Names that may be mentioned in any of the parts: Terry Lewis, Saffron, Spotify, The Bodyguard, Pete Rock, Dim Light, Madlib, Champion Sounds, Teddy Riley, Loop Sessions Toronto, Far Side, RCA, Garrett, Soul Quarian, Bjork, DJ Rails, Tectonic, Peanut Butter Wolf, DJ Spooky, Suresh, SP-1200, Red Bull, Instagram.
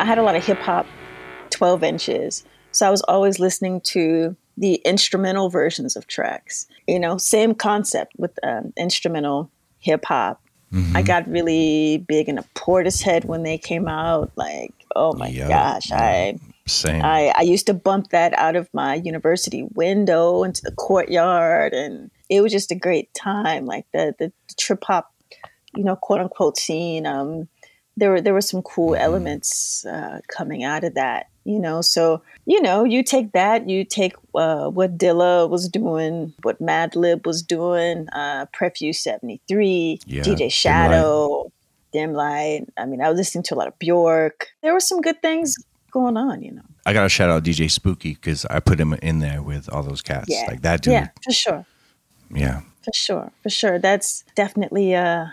I had a lot of hip hop 12 inches. So I was always listening to the instrumental versions of tracks, same concept with instrumental hip hop. Mm-hmm. I got really big into Portishead when they came out. Like, oh my gosh, I used to bump that out of my university window into the courtyard, and it was just a great time. Like the trip hop, quote unquote scene. There were some cool elements coming out of that. So you take that, you take what Dilla was doing, what Madlib was doing, Prefuse 73, DJ Shadow, Dim Light. I mean, I was listening to a lot of Bjork. There were some good things going on, I gotta shout out DJ Spooky because I put him in there with all those cats, like that dude. Yeah, for sure. Yeah, for sure, for sure. That's definitely a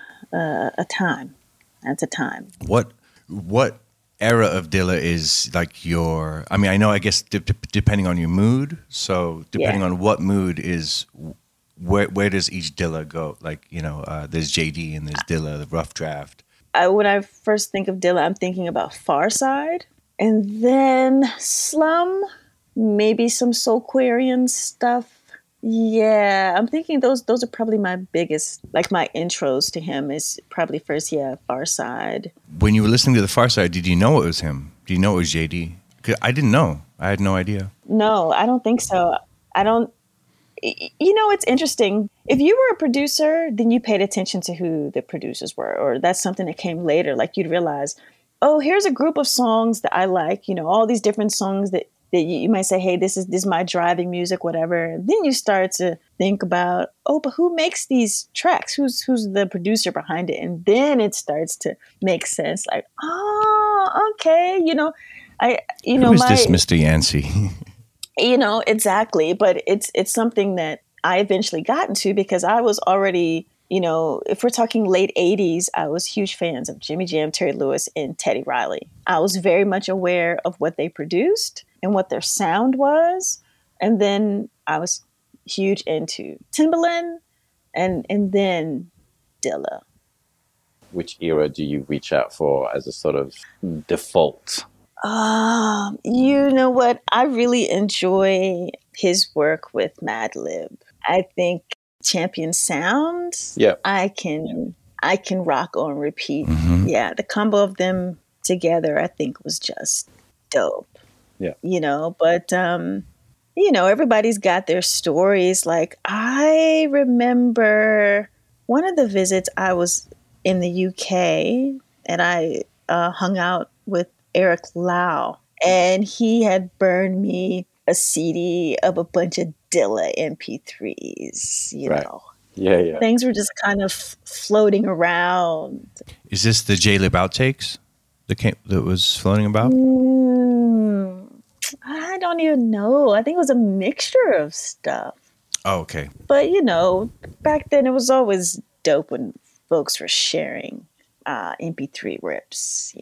time. That's a time. What era of Dilla is like your? I mean, I know. I guess depending on your mood. So depending on what mood is, where does each Dilla go? Like there's JD and there's Dilla, the Rough Draft. When I first think of Dilla, I'm thinking about Far Side, and then Slum, maybe some Soul Quarian stuff. Yeah, I'm thinking those are probably my biggest, like my intros to him is probably first, Far Side. When you were listening to the Far Side, did you know it was him? Do you know it was JD? 'Cause I didn't know. I had no idea. No, I don't think so. It's interesting. If you were a producer, then you paid attention to who the producers were, or that's something that came later. Like you'd realize, oh, here's a group of songs that I like, all these different songs that you might say, hey, this is my driving music, whatever. And then you start to think about, oh, but who makes these tracks? Who's the producer behind it? And then it starts to make sense. Like, oh, okay, who is this Mr. Yancey? Exactly. But it's something that I eventually got into because I was already, if we're talking late 80s, I was huge fans of Jimmy Jam, Terry Lewis, and Teddy Riley. I was very much aware of what they produced and what their sound was. And then I was huge into Timbaland and then Dilla. Which era do you reach out for as a sort of default? You know what? I really enjoy his work with Madlib. I think Champion Sounds, I can rock on repeat. Mm-hmm. Yeah, the combo of them together I think was just dope. Yeah. But, everybody's got their stories. Like, I remember one of the visits I was in the UK and I hung out with Eric Lau, and he had burned me a CD of a bunch of Dilla MP3s, know. Yeah, yeah. Things were just kind of floating around. Is this the J-Lib outtakes that was floating about? I don't even know. I think it was a mixture of stuff. Oh, okay. But, back then it was always dope when folks were sharing MP3 rips,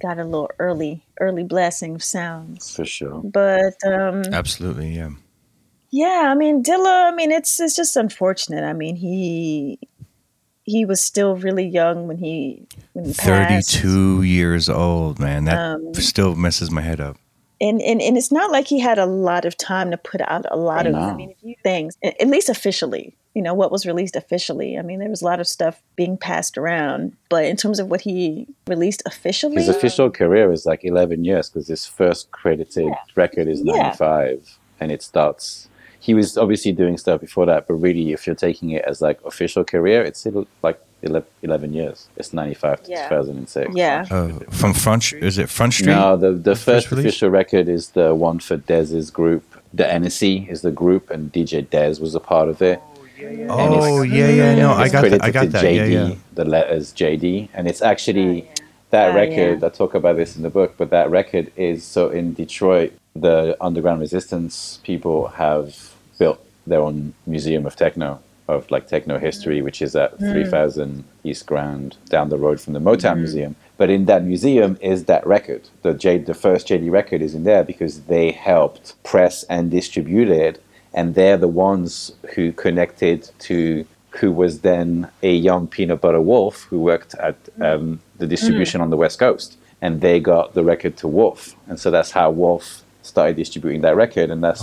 Got a little early blessing of sounds. For sure. But... absolutely, yeah. Yeah, I mean, Dilla, it's just unfortunate. I mean, he was still really young when he passed. 32 years old, man. That still messes my head up. And it's not like he had a lot of time to put out a lot of things, at least officially, what was released officially. I mean, there was a lot of stuff being passed around. But in terms of what he released officially. His official career is like 11 years because his first credited record is 95. And it starts, he was obviously doing stuff before that. But really, if you're taking it as like official career, it's like 11 years. It's 95 to 2006. Yeah. From Front Street? No, the first official record is the one for Dez's group. The NSC is the group, and DJ Dez was a part of it. I got that. JD, the letters JD, and it's actually that record. Yeah. I talk about this in the book, but that record is so in Detroit. The underground resistance people have built their own museum of techno. Of like techno history, which is at 3000 East Grand, down the road from the Motown Museum. But in that museum is that record. The first JD record is in there because they helped press and distribute it, and they're the ones who connected to who was then a young Peanut Butter Wolf who worked at the distribution on the West Coast. and they got the record to Wolf, and so that's how Wolf started distributing that record, and that's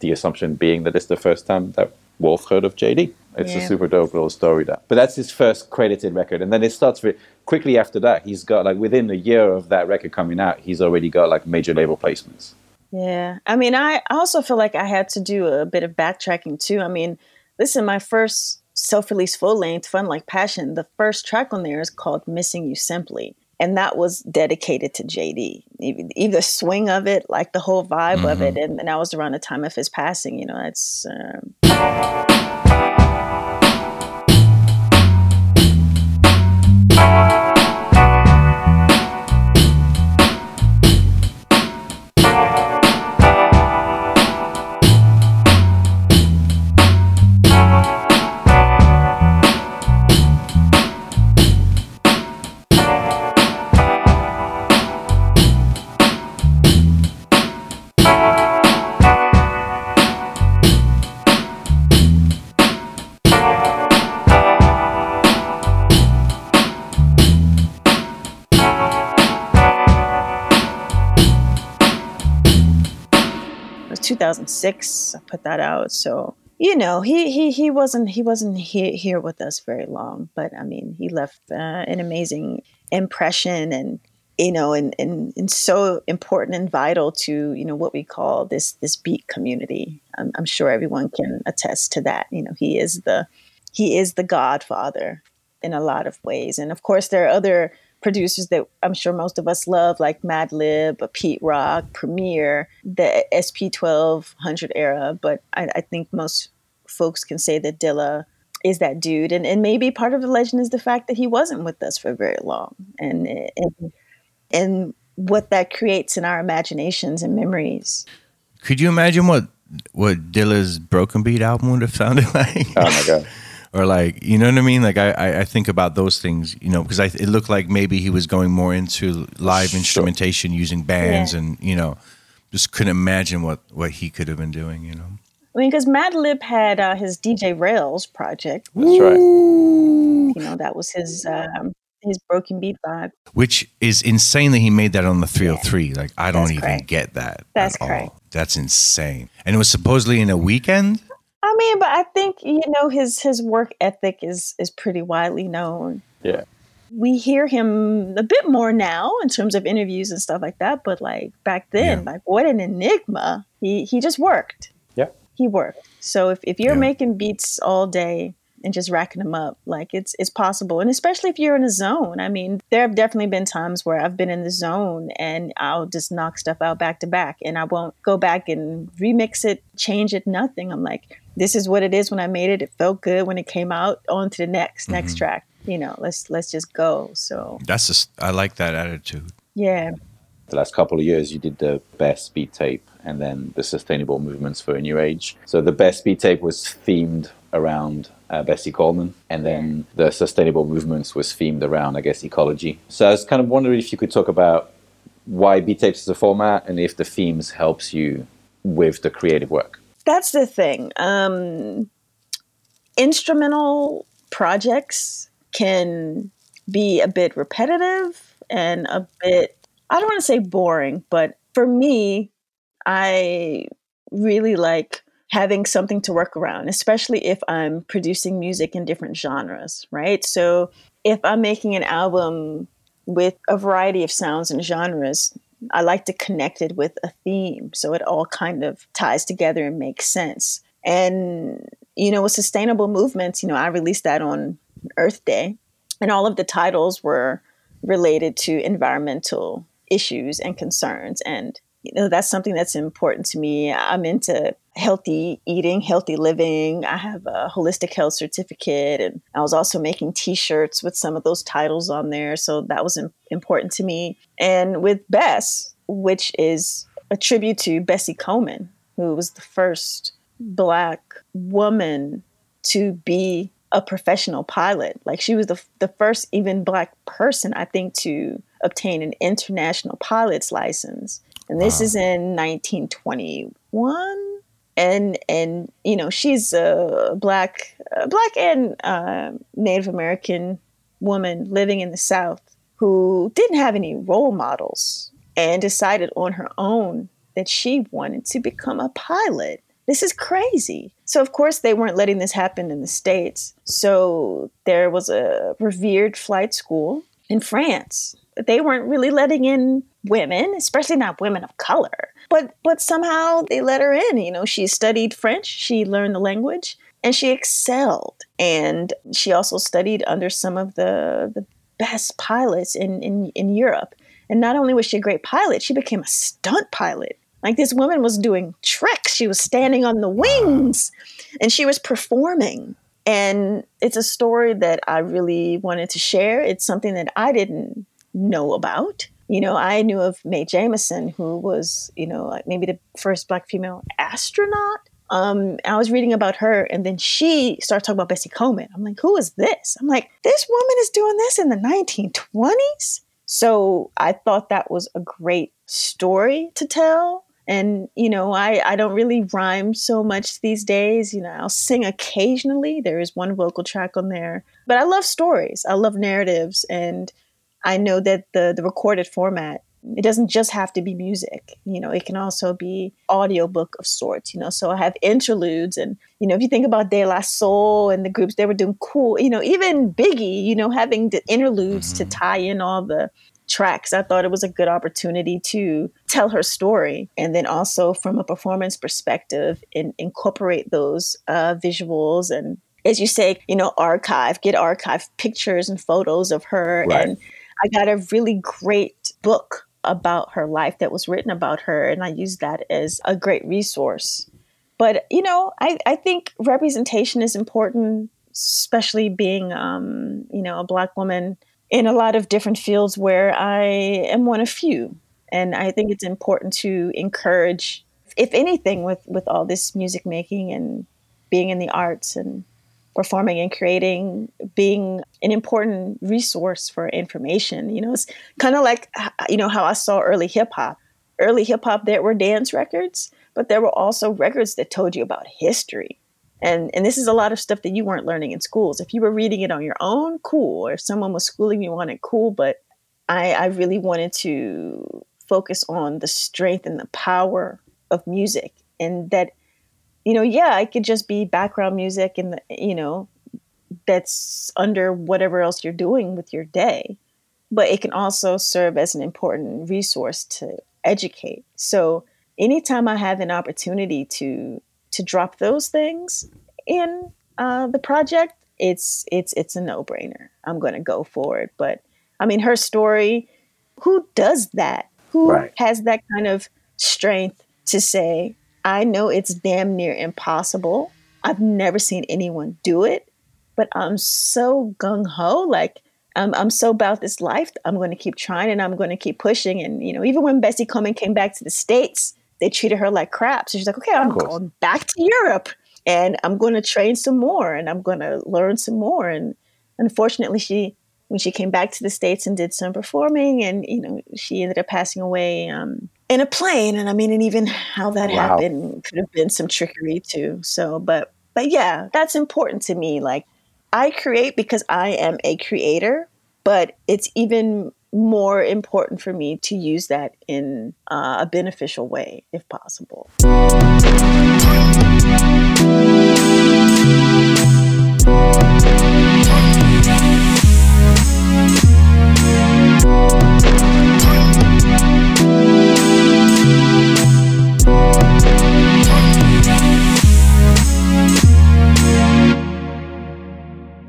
the assumption being that it's the first time that Wolf heard of JD. It's a super dope little story that. But that's his first credited record, and then it starts with, quickly after that, he's got like within a year of that record coming out, he's already got like major label placements. Yeah, I mean, I also feel like I had to do a bit of backtracking too. I mean, listen, my first self-release full-length, Fun Like Passion, the first track on there is called Missing You Simply. And that was dedicated to JD. Even the swing of it, like the whole vibe mm-hmm. of it. And that was around the time of his passing, you know, it's... '06, I put that out. So, you know, he wasn't here with us very long, but I mean, he left an amazing impression, and you know, and so important and vital to, you know, what we call this beat community. I'm sure everyone can attest to that. You know, he is the godfather in a lot of ways, and of course there are other producers that I'm sure most of us love, like Madlib, Pete Rock, Premier, the SP-1200 era. But I think most folks can say that Dilla is that dude. And maybe part of the legend is the fact that he wasn't with us for very long. And what that creates in our imaginations and memories. Could you imagine what Dilla's Broken Beat album would have sounded like? Oh my God. Or like, you know what I mean? Like I think about those things, you know, because it looked like maybe he was going more into live instrumentation using bands and, you know, just couldn't imagine what he could have been doing, you know? I mean, because Madlib had his DJ Rails project. That's right. You know, that was his Broken Beat vibe. Which is insane that he made that on the 303. Yeah. Like, I don't get that at all. That's insane. And it was supposedly in a weekend? I mean, but I think, you know, his work ethic is pretty widely known. Yeah. We hear him a bit more now in terms of interviews and stuff like that. But like back then, like what an enigma. He just worked. Yeah. He worked. So if you're making beats all day and just racking them up, like it's possible. And especially if you're in a zone. I mean, there have definitely been times where I've been in the zone and I'll just knock stuff out back to back and I won't go back and remix it, change it, nothing. I'm like, this is what it is when I made it. It felt good when it came out. On to the next track. You know, let's just go. So that's I like that attitude. Yeah. The last couple of years, you did the Best Beat Tape and then the Sustainable Movements for a New Age. So the Best Beat Tape was themed around Bessie Coleman, and then the Sustainable Movements was themed around, I guess, ecology. So I was kind of wondering if you could talk about why beat tapes is a format and if the themes helps you with the creative work. That's the thing. Instrumental projects can be a bit repetitive and a bit, I don't want to say boring, but for me, I really like having something to work around, especially if I'm producing music in different genres, right? So if I'm making an album with a variety of sounds and genres, I like to connect it with a theme so it all kind of ties together and makes sense. And, you know, with Sustainable Movements, you know, I released that on Earth Day and all of the titles were related to environmental issues and concerns. And, you know, that's something that's important to me. I'm into healthy eating, healthy living. I have a holistic health certificate and I was also making t-shirts with some of those titles on there. So that was important to me. And with Bess, which is a tribute to Bessie Coleman, who was the first Black woman to be a professional pilot. Like she was the first even Black person, I think, to obtain an international pilot's license. And this is in 1921. And you know, she's a Black and Native American woman living in the South who didn't have any role models and decided on her own that she wanted to become a pilot. This is crazy. So, of course, they weren't letting this happen in the States. So there was a revered flight school in France. They weren't really letting in women, especially not women of color. But somehow they let her in. You know, she studied French. She learned the language and she excelled. And she also studied under some of the best pilots in Europe. And not only was she a great pilot, she became a stunt pilot. Like, this woman was doing tricks. She was standing on the wings and she was performing. And it's a story that I really wanted to share. It's something that I didn't know about. You know, I knew of Mae Jemison, who was, you know, like maybe the first Black female astronaut. I was reading about her, and then she started talking about Bessie Coleman. I'm like, who is this? I'm like, this woman is doing this in the 1920s? So I thought that was a great story to tell. And, you know, I don't really rhyme so much these days. You know, I'll sing occasionally. There is one vocal track on there. But I love stories. I love narratives. And I know that the recorded format, it doesn't just have to be music. You know, it can also be audiobook of sorts, you know. So I have interludes. And, you know, if you think about De La Soul and the groups, they were doing cool, you know, even Biggie, you know, having the interludes to tie in all the tracks. I thought it was a good opportunity to tell her story. And then also from a performance perspective, and incorporate those visuals and, as you say, you know, archive pictures and photos of her. Right. And I got a really great book about her life that was written about her. And I used that as a great resource. But, you know, I think representation is important, especially being, you know, a Black woman in a lot of different fields where I am one of few. And I think it's important to encourage, if anything, with all this music making and being in the arts and performing and creating, being an important resource for information. You know, it's kind of like, you know, how I saw early hip hop. Early hip hop, there were dance records, but there were also records that told you about history. And this is a lot of stuff that you weren't learning in schools. If you were reading it on your own, cool. Or if someone was schooling you on it, cool. But I really wanted to focus on the strength and the power of music, and that, you know, yeah, it could just be background music and, you know, that's under whatever else you're doing with your day. But it can also serve as an important resource to educate. So anytime I have an opportunity to drop those things in the project, it's a no-brainer. I'm going to go for it. But I mean, her story, who does that? Who Right. has that kind of strength to say, I know it's damn near impossible. I've never seen anyone do it, but I'm so gung-ho. Like, I'm so about this life. I'm going to keep trying and I'm going to keep pushing. And, you know, even when Bessie Coleman came back to the States, they treated her like crap. So she's like, okay, I'm going back to Europe and I'm going to train some more and I'm going to learn some more. And unfortunately, when she came back to the States and did some performing, and, you know, she ended up passing away in a plane. And I mean, and even how that wow. happened could have been some trickery too. So, but yeah, that's important to me. Like, I create because I am a creator, but it's even more important for me to use that in a beneficial way if possible.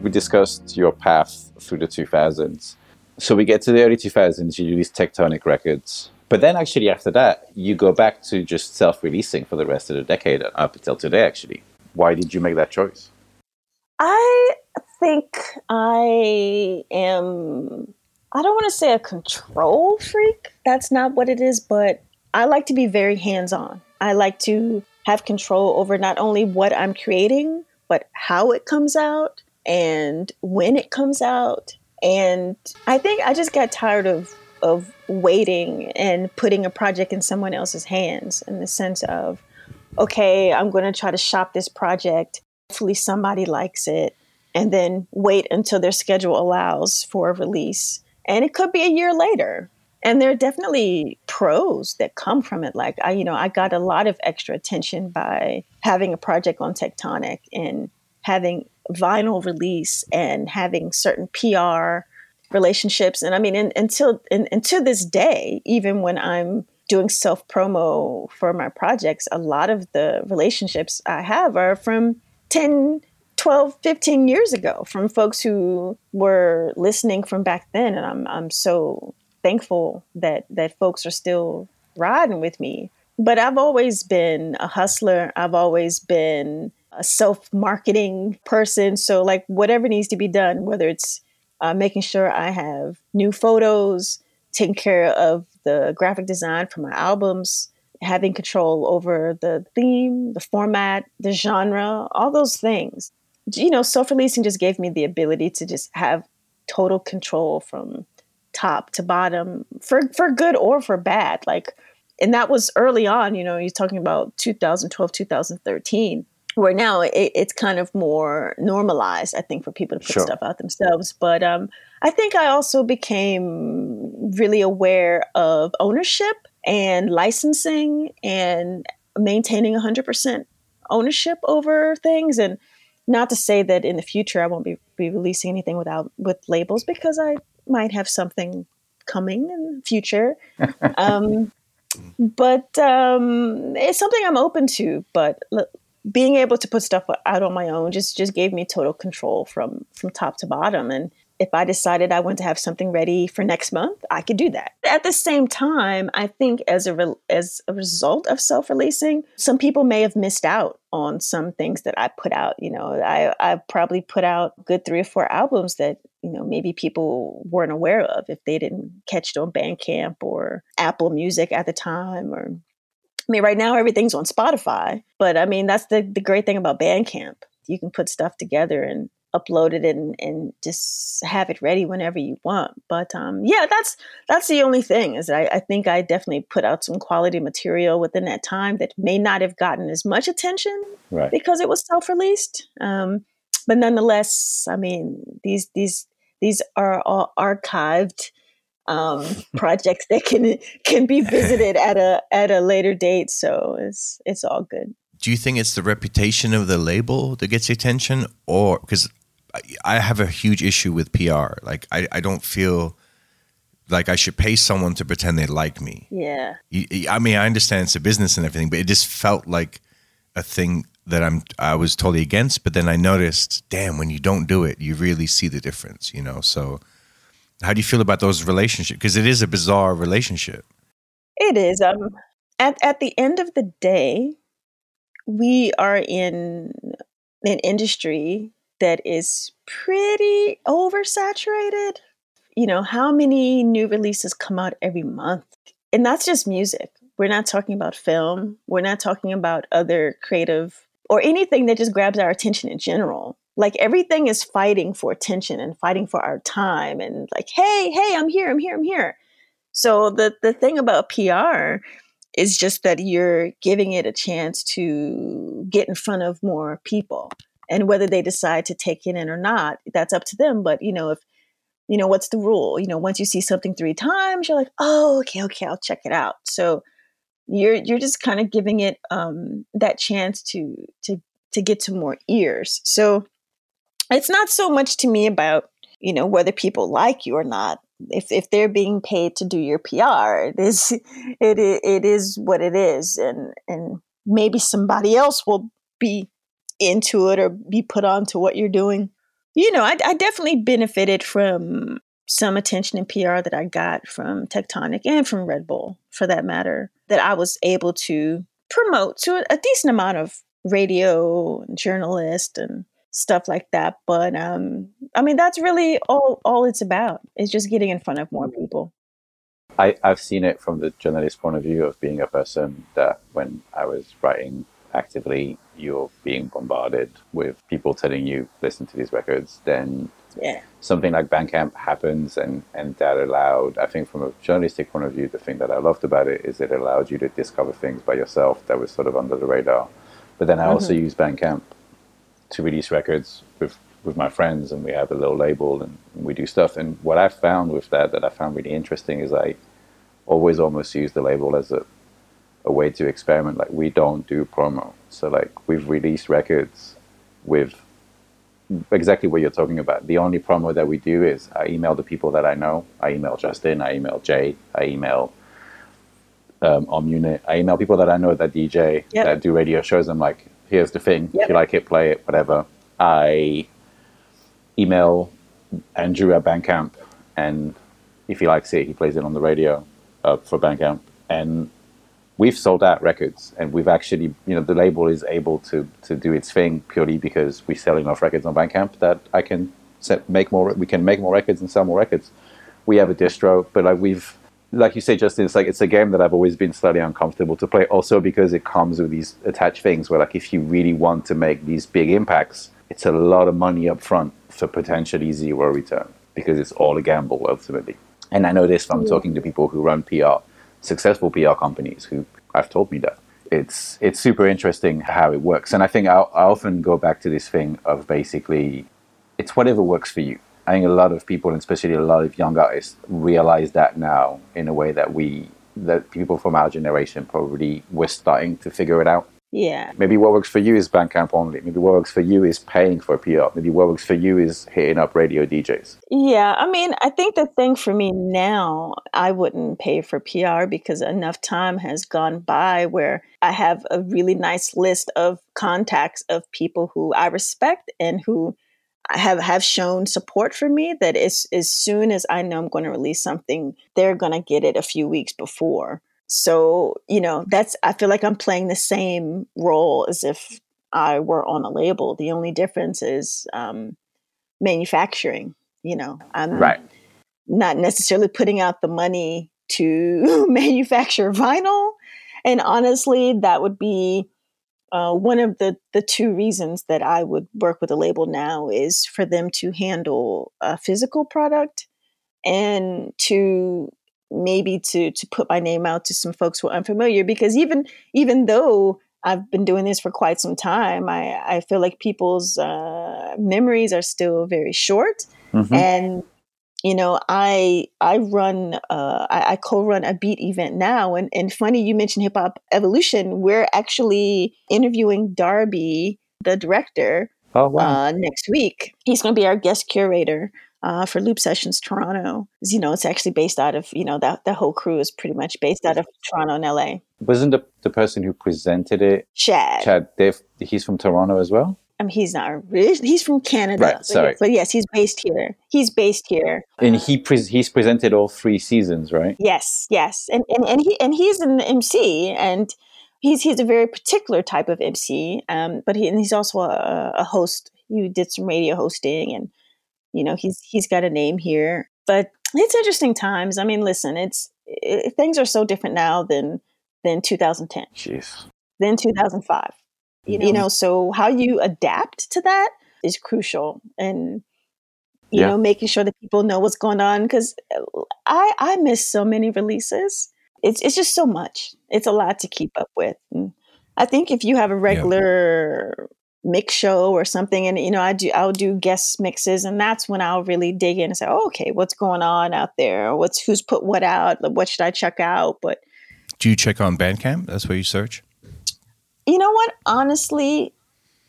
We discussed your path through the 2000s. So we get to the early 2000s, you release Tectonic records. But then actually after that, you go back to just self-releasing for the rest of the decade up until today, actually. Why did you make that choice? I think I don't want to say a control freak. That's not what it is, but I like to be very hands-on. I like to have control over not only what I'm creating, but how it comes out and when it comes out. And I think I just got tired of waiting and putting a project in someone else's hands, in the sense of, okay, I'm going to try to shop this project. Hopefully somebody likes it, and then wait until their schedule allows for a release. And it could be a year later. And there are definitely pros that come from it. Like, I got a lot of extra attention by having a project on Tectonic and having vinyl release and having certain PR relationships. And I mean, and to this day, even when I'm doing self-promo for my projects, a lot of the relationships I have are from 10 12, 15 years ago from folks who were listening from back then. And I'm so thankful that folks are still riding with me. But I've always been a hustler. I've always been a self-marketing person. So like whatever needs to be done, whether it's making sure I have new photos, taking care of the graphic design for my albums, having control over the theme, the format, the genre, all those things. Self-releasing just gave me the ability to just have total control from top to bottom for good or for bad. Like, and that was early on, you're talking about 2012, 2013, where now it's kind of more normalized, I think, for people to put stuff out themselves. But I think I also became really aware of ownership and licensing and maintaining 100% ownership over things. And not to say that in the future I won't be releasing anything with labels, because I might have something coming in the future. But it's something I'm open to. But being able to put stuff out on my own just gave me total control from top to bottom. And if I decided I want to have something ready for next month, I could do that. At the same time, I think as a result of self-releasing, some people may have missed out on some things that I put out. I probably put out a good 3 or 4 albums that, maybe people weren't aware of if they didn't catch it on Bandcamp or Apple Music at the time. Or, right now everything's on Spotify. But that's the great thing about Bandcamp. You can put stuff together and upload it and just have it ready whenever you want. But that's the only thing is I think I definitely put out some quality material within that time that may not have gotten as much attention because it was self-released. But nonetheless, these are all archived projects that can be visited at a later date. So it's all good. Do you think it's the reputation of the label that gets your attention? Or because I have a huge issue with PR. Like, I don't feel like I should pay someone to pretend they like me. Yeah. I understand it's a business and everything, but it just felt like a thing that I was totally against. But then I noticed, damn, when you don't do it, you really see the difference, So how do you feel about those relationships? Because it is a bizarre relationship. It is. At the end of the day, we are in an industry that is pretty oversaturated. How many new releases come out every month? And that's just music. We're not talking about film. We're not talking about other creative or anything that just grabs our attention in general. Like, everything is fighting for attention and fighting for our time. And like, hey, I'm here. So the thing about PR is just that you're giving it a chance to get in front of more people, and whether they decide to take it in or not, that's up to them. But if what's the rule? Once you see something 3 times, you're like, oh, okay, I'll check it out. So you're just kind of giving it that chance to get to more ears. So it's not so much to me about whether people like you or not. If they're being paid to do your PR, it is what it is, and maybe somebody else will be into it or be put onto what you're doing. I definitely benefited from some attention in PR that I got from Tectonic and from Red Bull, for that matter, that I was able to promote to a decent amount of radio and journalists and stuff like that. But that's really all it's about. It's just getting in front of more people. I've seen it from the journalist point of view of being a person that when I was writing actively, you're being bombarded with people telling you, listen to these records. Then something like Bandcamp happens and that allowed, I think from a journalistic point of view, the thing that I loved about it is it allowed you to discover things by yourself that was sort of under the radar. But then I also used Bandcamp to release records with with my friends, and we have a little label and we do stuff. And what I found with that I found really interesting is I always almost use the label as a way to experiment. Like, we don't do promo. So like, we've released records with exactly what you're talking about. The only promo that we do is I email the people that I know. I email Justin, I email Jay, I email Omnunit. I email people that I know that DJ, yep, that do radio shows. I'm like, here's the thing. Yep. If you like it, play it, whatever. I email Andrew at Bandcamp, and if he likes it, he plays it on the radio for Bandcamp. And we've sold out records, and we've actually, you know, the label is able to do its thing purely because we sell enough records on Bandcamp that I can make more records and sell more records. We have a distro, but like we've, like you say, Justin, it's like, it's a game that I've always been slightly uncomfortable to play, also because it comes with these attached things where, like, if you really want to make these big impacts, it's a lot of money up front for potentially zero return, because it's all a gamble ultimately. And I know this from talking to people who run PR, successful PR companies, who have told me that. It's super interesting how it works. And I think I often go back to this thing of basically, it's whatever works for you. I think a lot of people, and especially a lot of young artists, realize that now in a way that that people from our generation probably were starting to figure it out. Yeah. Maybe what works for you is Bandcamp only. Maybe what works for you is paying for a PR. Maybe what works for you is hitting up radio DJs. Yeah. I mean, I think the thing for me now, I wouldn't pay for PR because enough time has gone by where I have a really nice list of contacts of people who I respect and who have shown support for me, that as soon as I know I'm going to release something, they're going to get it a few weeks before. So, you know, I feel like I'm playing the same role as if I were on a label. The only difference is manufacturing. You know, I'm not necessarily putting out the money to manufacture vinyl. And honestly, that would be one of the two reasons that I would work with a label now, is for them to handle a physical product and to maybe to put my name out to some folks who are unfamiliar. Because even though I've been doing this for quite some time, I feel like people's memories are still very short. Mm-hmm. And, you know, I co-run a beat event now. And funny, you mentioned Hip Hop Evolution. We're actually interviewing Darby, the director, next week. He's going to be our guest curator for Loop Sessions Toronto. You know, it's actually based out of, you know, the whole crew is pretty much based out of Toronto and LA. Wasn't the person who presented it, Chad, he's from Toronto as well? He's not originally. He's from Canada. Right, sorry. But yes, he's based here. And he's presented all three seasons, right? Yes. And he's an MC, and he's a very particular type of MC. But he's also a host. He did some radio hosting, and you know, he's got a name here. But it's interesting times. I mean, listen, things are so different now than 2010. Jeez. Than 2005. You know, so how you adapt to that is crucial, and you know, making sure that people know what's going on, because I miss so many releases. It's just so much. It's a lot to keep up with. And I think if you have a regular mix show or something, and you know, I'll do guest mixes, and that's when I'll really dig in and say, oh, okay, what's going on out there? Who's put what out? What should I check out? But do you check on Bandcamp? That's where you search. You know what? Honestly,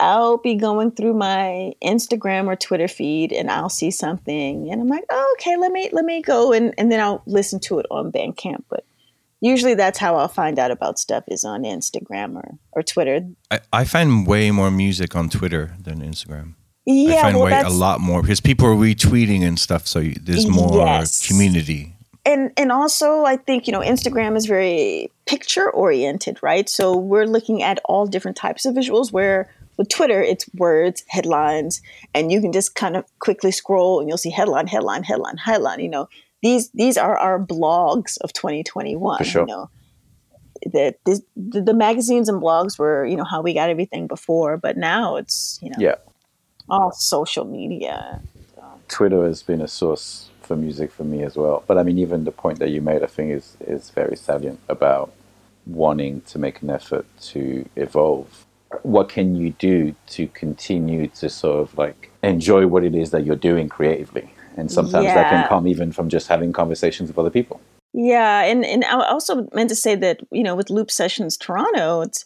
I'll be going through my Instagram or Twitter feed, and I'll see something, and I'm like, oh, okay, let me go, and then I'll listen to it on Bandcamp. But usually that's how I'll find out about stuff, is on Instagram or Twitter. I find way more music on Twitter than Instagram. Yeah, I find a lot more, because people are retweeting and stuff, so there's more community. And also, I think, you know, Instagram is very picture oriented, right? So we're looking at all different types of visuals, where with Twitter, it's words, headlines, and you can just kind of quickly scroll and you'll see headline, headline, headline, headline. You know, these are our blogs of 2021. For sure. You know, the magazines and blogs were, you know, how we got everything before, but now it's, you know, all social media. Twitter has been a source for music for me as well. But I mean, even the point that you made, I think is very salient about wanting to make an effort to evolve. What can you do to continue to sort of like enjoy what it is that you're doing creatively. And sometimes that can come even from just having conversations with other people. Yeah. And I also meant to say that, you know, with Loop Sessions Toronto, it's,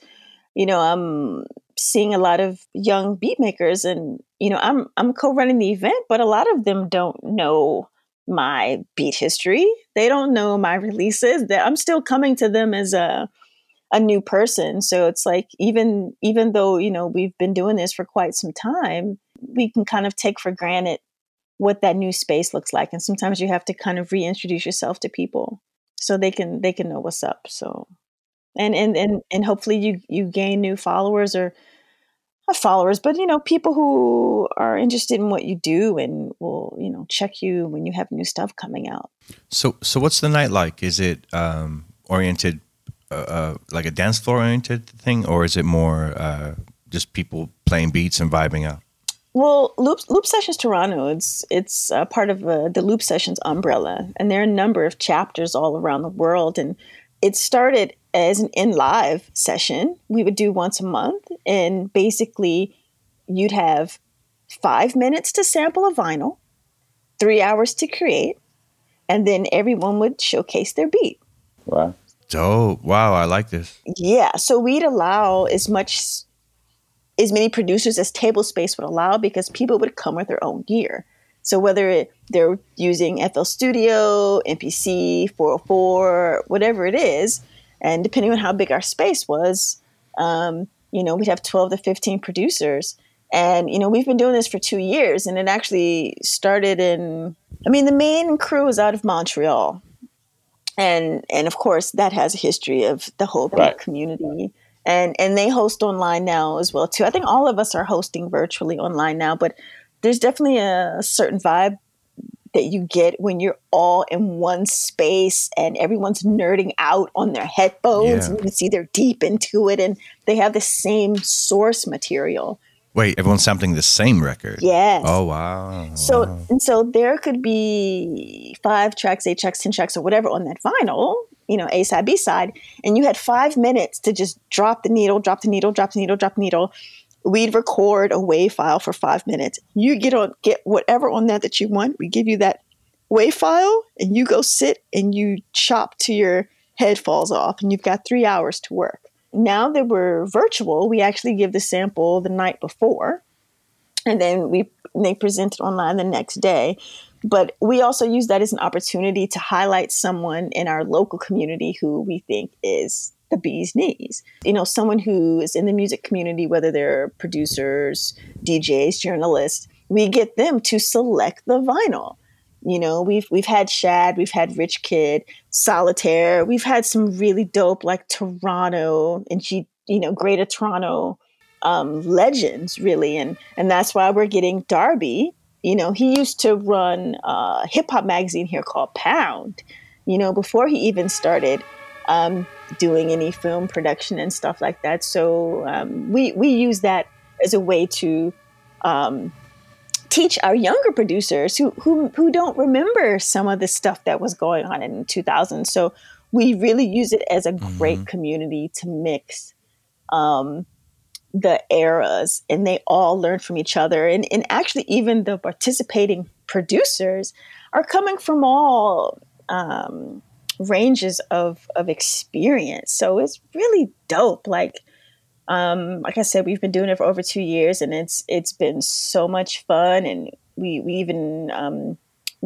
you know, I'm seeing a lot of young beat makers and, you know, I'm co-running the event, but a lot of them don't know my beat history. They don't know my releases. I'm still coming to them as a new person. So it's like, even though, you know, we've been doing this for quite some time, we can kind of take for granted what that new space looks like. And sometimes you have to kind of reintroduce yourself to people so they can know what's up. So, and hopefully you gain new followers, or not followers, but, you know, people who are interested in what you do and will, you know, check you when you have new stuff coming out. So what's the night like? Is it oriented, like a dance floor oriented thing, or is it more just people playing beats and vibing out? Well, Loop Sessions Toronto, it's a part of the Loop Sessions umbrella, and there are a number of chapters all around the world. And it started as an in-live session we would do once a month, and basically you'd have 5 minutes to sample a vinyl, 3 hours to create, and then everyone would showcase their beat. Wow. Dope. Wow, I like this. Yeah, so we'd allow as many producers as table space would allow, because people would come with their own gear. So whether they're using FL Studio, MPC, 404, whatever it is, and depending on how big our space was, you know, we'd have 12 to 15 producers. And, you know, we've been doing this for 2 years, and it actually started the main crew is out of Montreal. And of course, that has a history of the whole black community. And they host online now as well, too. I think all of us are hosting virtually online now, but there's definitely a certain vibe that you get when you're all in one space and everyone's nerding out on their headphones. Yeah. And you can see they're deep into it, and they have the same source material. Wait, everyone's sampling the same record? Yes. Oh, wow. So there could be 5 tracks, 8 tracks, 10 tracks, or whatever on that vinyl, you know, A side, B side, and you had 5 minutes to just drop the needle. We'd record a WAV file for 5 minutes. You get whatever on that you want. We give you that WAV file, and you go sit and you chop to your head falls off, and you've got 3 hours to work. Now that we're virtual, we actually give the sample the night before, and then they present it online the next day. But we also use that as an opportunity to highlight someone in our local community who we think is the bee's knees. You know, someone who is in the music community, whether they're producers, DJs, journalists, we get them to select the vinyl. You know, we've had Shad, we've had Rich Kid, Solitaire, we've had some really dope, like, Toronto and Greater Toronto legends, really. And that's why we're getting Darby. You know, he used to run a hip-hop magazine here called Pound, you know, before he even started doing any film production and stuff like that. So we use that as a way to teach our younger producers who don't remember some of the stuff that was going on in 2000. So we really use it as a great community to mix the eras, and they all learn from each other. And actually, even the participating producers are coming from all ranges of experience. So it's really dope. Like I said, we've been doing it for over 2 years, and it's been so much fun. And we even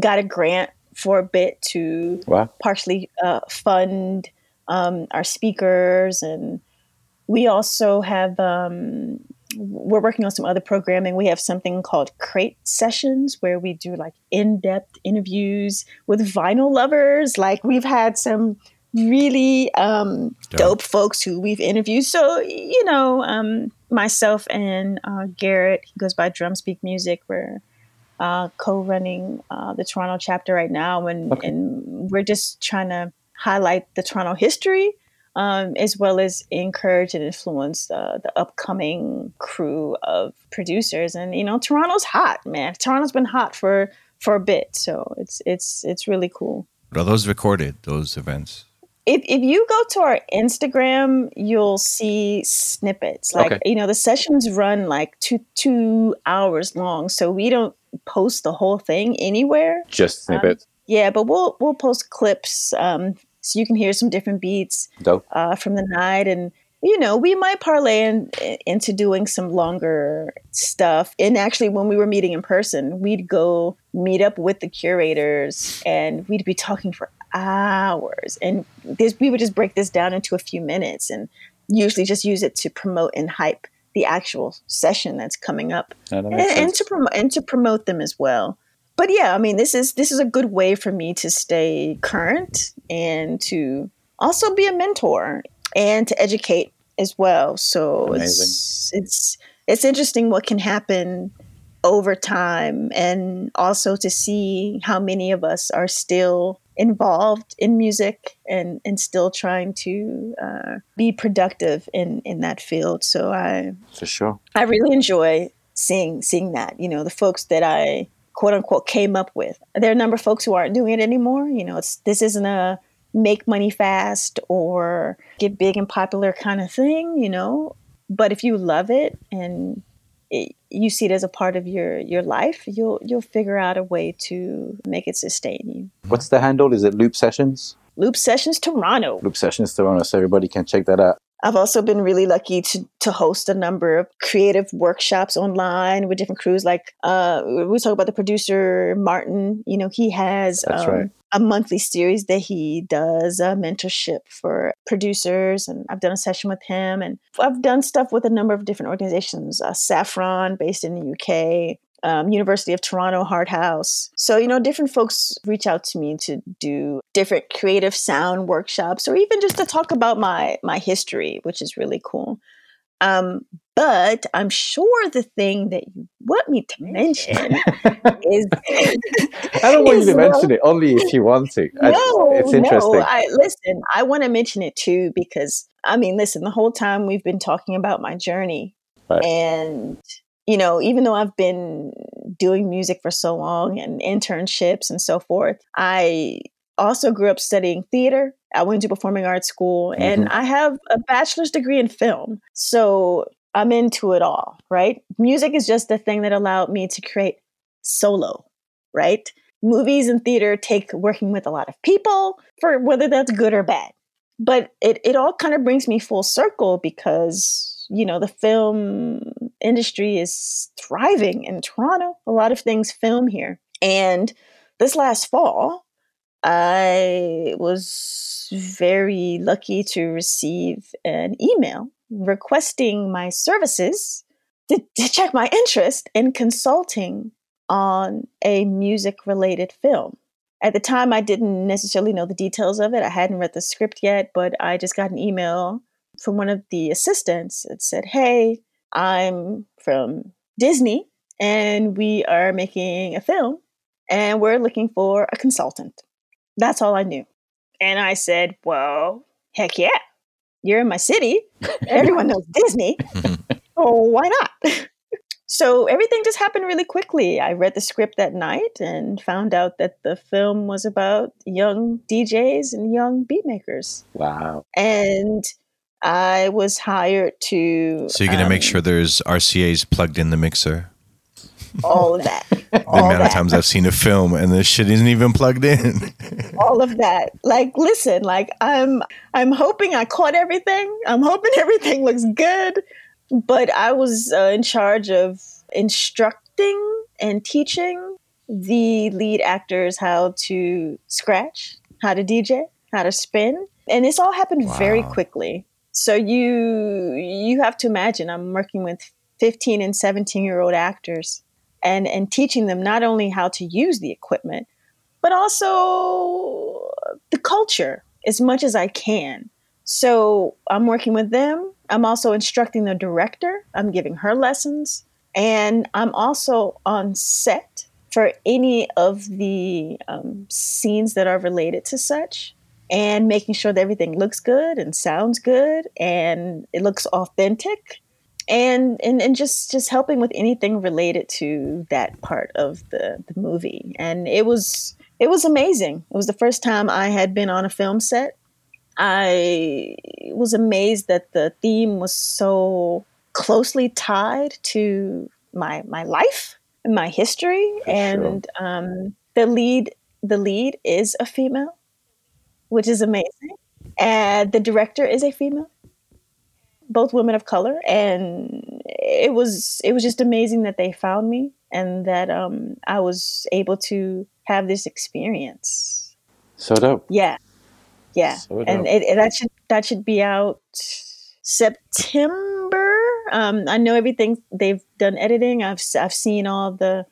got a grant for a bit to partially fund our speakers. And we also have, we're working on some other programming. We have something called Crate Sessions, where we do like in-depth interviews with vinyl lovers. Like, we've had some really dope folks who we've interviewed. So, you know, myself and Garrett, he goes by Drumspeak Music, we're co-running the Toronto chapter right now. And we're just trying to highlight the Toronto history, as well as encourage and influence the upcoming crew of producers. And, you know, Toronto's hot, man. Toronto's been hot for a bit, so it's really cool. Are those recorded, those events? If you go to our Instagram, you'll see snippets. Like, okay. You know, the sessions run like two hours long, so we don't post the whole thing anywhere. Just snippets. Yeah, but we'll post clips so you can hear some different beats from the night. And, you know, we might parlay into doing some longer stuff. And actually, when we were meeting in person, we'd go meet up with the curators and we'd be talking for hours. And we would just break this down into a few minutes and usually just use it to promote and hype the actual session that's coming up and to promote them as well. But yeah, I mean, this is a good way for me to stay current and to also be a mentor and to educate as well. So amazing. It's interesting what can happen over time, and also to see how many of us are still involved in music and still trying to be productive in that field. So I really enjoy seeing that, you know, the folks that I quote unquote came up with. There are a number of folks who aren't doing it anymore. You know, this isn't a make money fast or get big and popular kind of thing, you know, but if you love it and you see it as a part of your life, you'll figure out a way to make it sustain you. What's the handle? Is it Loop Sessions? Loop Sessions Toronto. Loop Sessions Toronto, so everybody can check that out. I've also been really lucky to host a number of creative workshops online with different crews. Like we talk about the producer, Martin. You know, he has a monthly series that he does a mentorship for producers. And I've done a session with him. And I've done stuff with a number of different organizations. Saffron, based in the UK. University of Toronto, Hard House. So, you know, different folks reach out to me to do different creative sound workshops or even just to talk about my history, which is really cool. But I'm sure the thing that you want me to mention is... I don't want you to mention it, only if you want to. It's interesting. I want to mention it too because, I mean, listen, the whole time we've been talking about my journey and... You know, even though I've been doing music for so long and internships and so forth, I also grew up studying theater. I went to performing arts school and I have a bachelor's degree in film. So I'm into it all, right? Music is just the thing that allowed me to create solo, right? Movies and theater take working with a lot of people, for whether that's good or bad. But it all kind of brings me full circle because, you know, the film... industry is thriving in Toronto. A lot of things film here. And this last fall, I was very lucky to receive an email requesting my services to check my interest in consulting on a music-related film. At the time, I didn't necessarily know the details of it. I hadn't read the script yet, but I just got an email from one of the assistants that said, hey, I'm from Disney and we are making a film and we're looking for a consultant. That's all I knew. And I said, well, heck yeah, you're in my city. Everyone knows Disney. Oh, why not? So everything just happened really quickly. I read the script that night and found out that the film was about young DJs and young beat makers. Wow. And I was hired to... So you're going to make sure there's RCAs plugged in the mixer? All of that. The amount of times I've seen a film and this shit isn't even plugged in. All of that. Like, listen, like I'm hoping I caught everything. I'm hoping everything looks good. But I was in charge of instructing and teaching the lead actors how to scratch, how to DJ, how to spin. And this all happened very quickly. So you have to imagine I'm working with 15 and 17-year-old actors and teaching them not only how to use the equipment, but also the culture as much as I can. So I'm working with them. I'm also instructing the director. I'm giving her lessons. And I'm also on set for any of the scenes that are related to such. And making sure that everything looks good and sounds good and it looks authentic and just helping with anything related to that part of the movie. And it was amazing. It was the first time I had been on a film set I was amazed that the theme was so closely tied to my life and my history. For and sure. The lead is a female, which is amazing. And the director is a female, both women of color. And it was just amazing that they found me and that I was able to have this experience. So dope. Yeah. Yeah. So dope. And that should be out September. I know everything. They've done editing. I've seen all the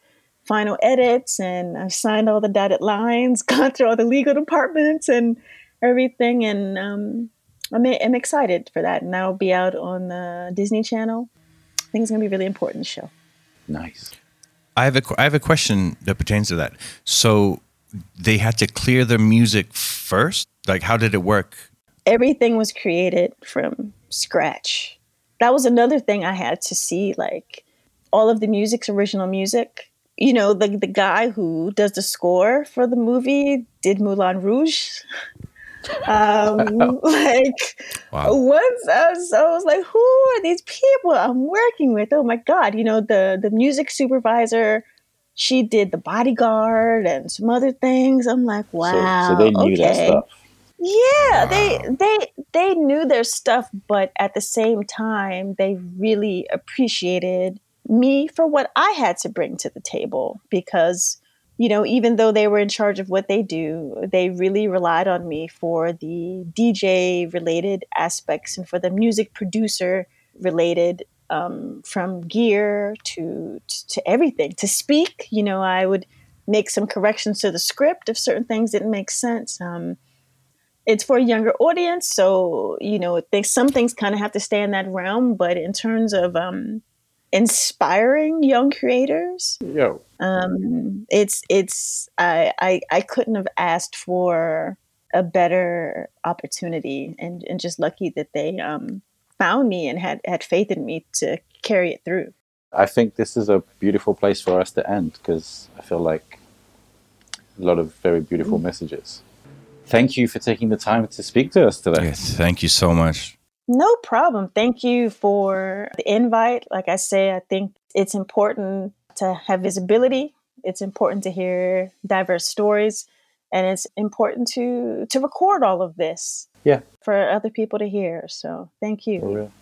final edits and I've signed all the dotted lines, gone through all the legal departments and everything. And I'm excited for that. And that'll be out on the Disney Channel. I think it's going to be a really important show. Nice. I have a question that pertains to that. So they had to clear the music first? Like, how did it work? Everything was created from scratch. That was another thing I had to see, like, all of the music's original music. You know, the guy who does the score for the movie did Moulin Rouge. Once I was like, who are these people I'm working with? Oh my God. You know, the music supervisor, she did The Bodyguard and some other things. I'm like, wow. So they knew that stuff. Yeah, wow. They knew their stuff, but at the same time, they really appreciated me for what I had to bring to the table because, you know, even though they were in charge of what they do, they really relied on me for the DJ related aspects and for the music producer related, from gear to everything, to speak. You know, I would make some corrections to the script if certain things didn't make sense. It's for a younger audience. So, you know, some things kind of have to stay in that realm. But in terms of inspiring young creators, I couldn't have asked for a better opportunity and just lucky that they found me and had faith in me to carry it through. I think this is a beautiful place for us to end because I feel like a lot of very beautiful messages. Thank you for taking the time to speak to us today. Yes, thank you so much. No problem. Thank you for the invite. Like I say, I think it's important to have visibility. It's important to hear diverse stories. And it's important to record all of this for other people to hear. So thank you. For real.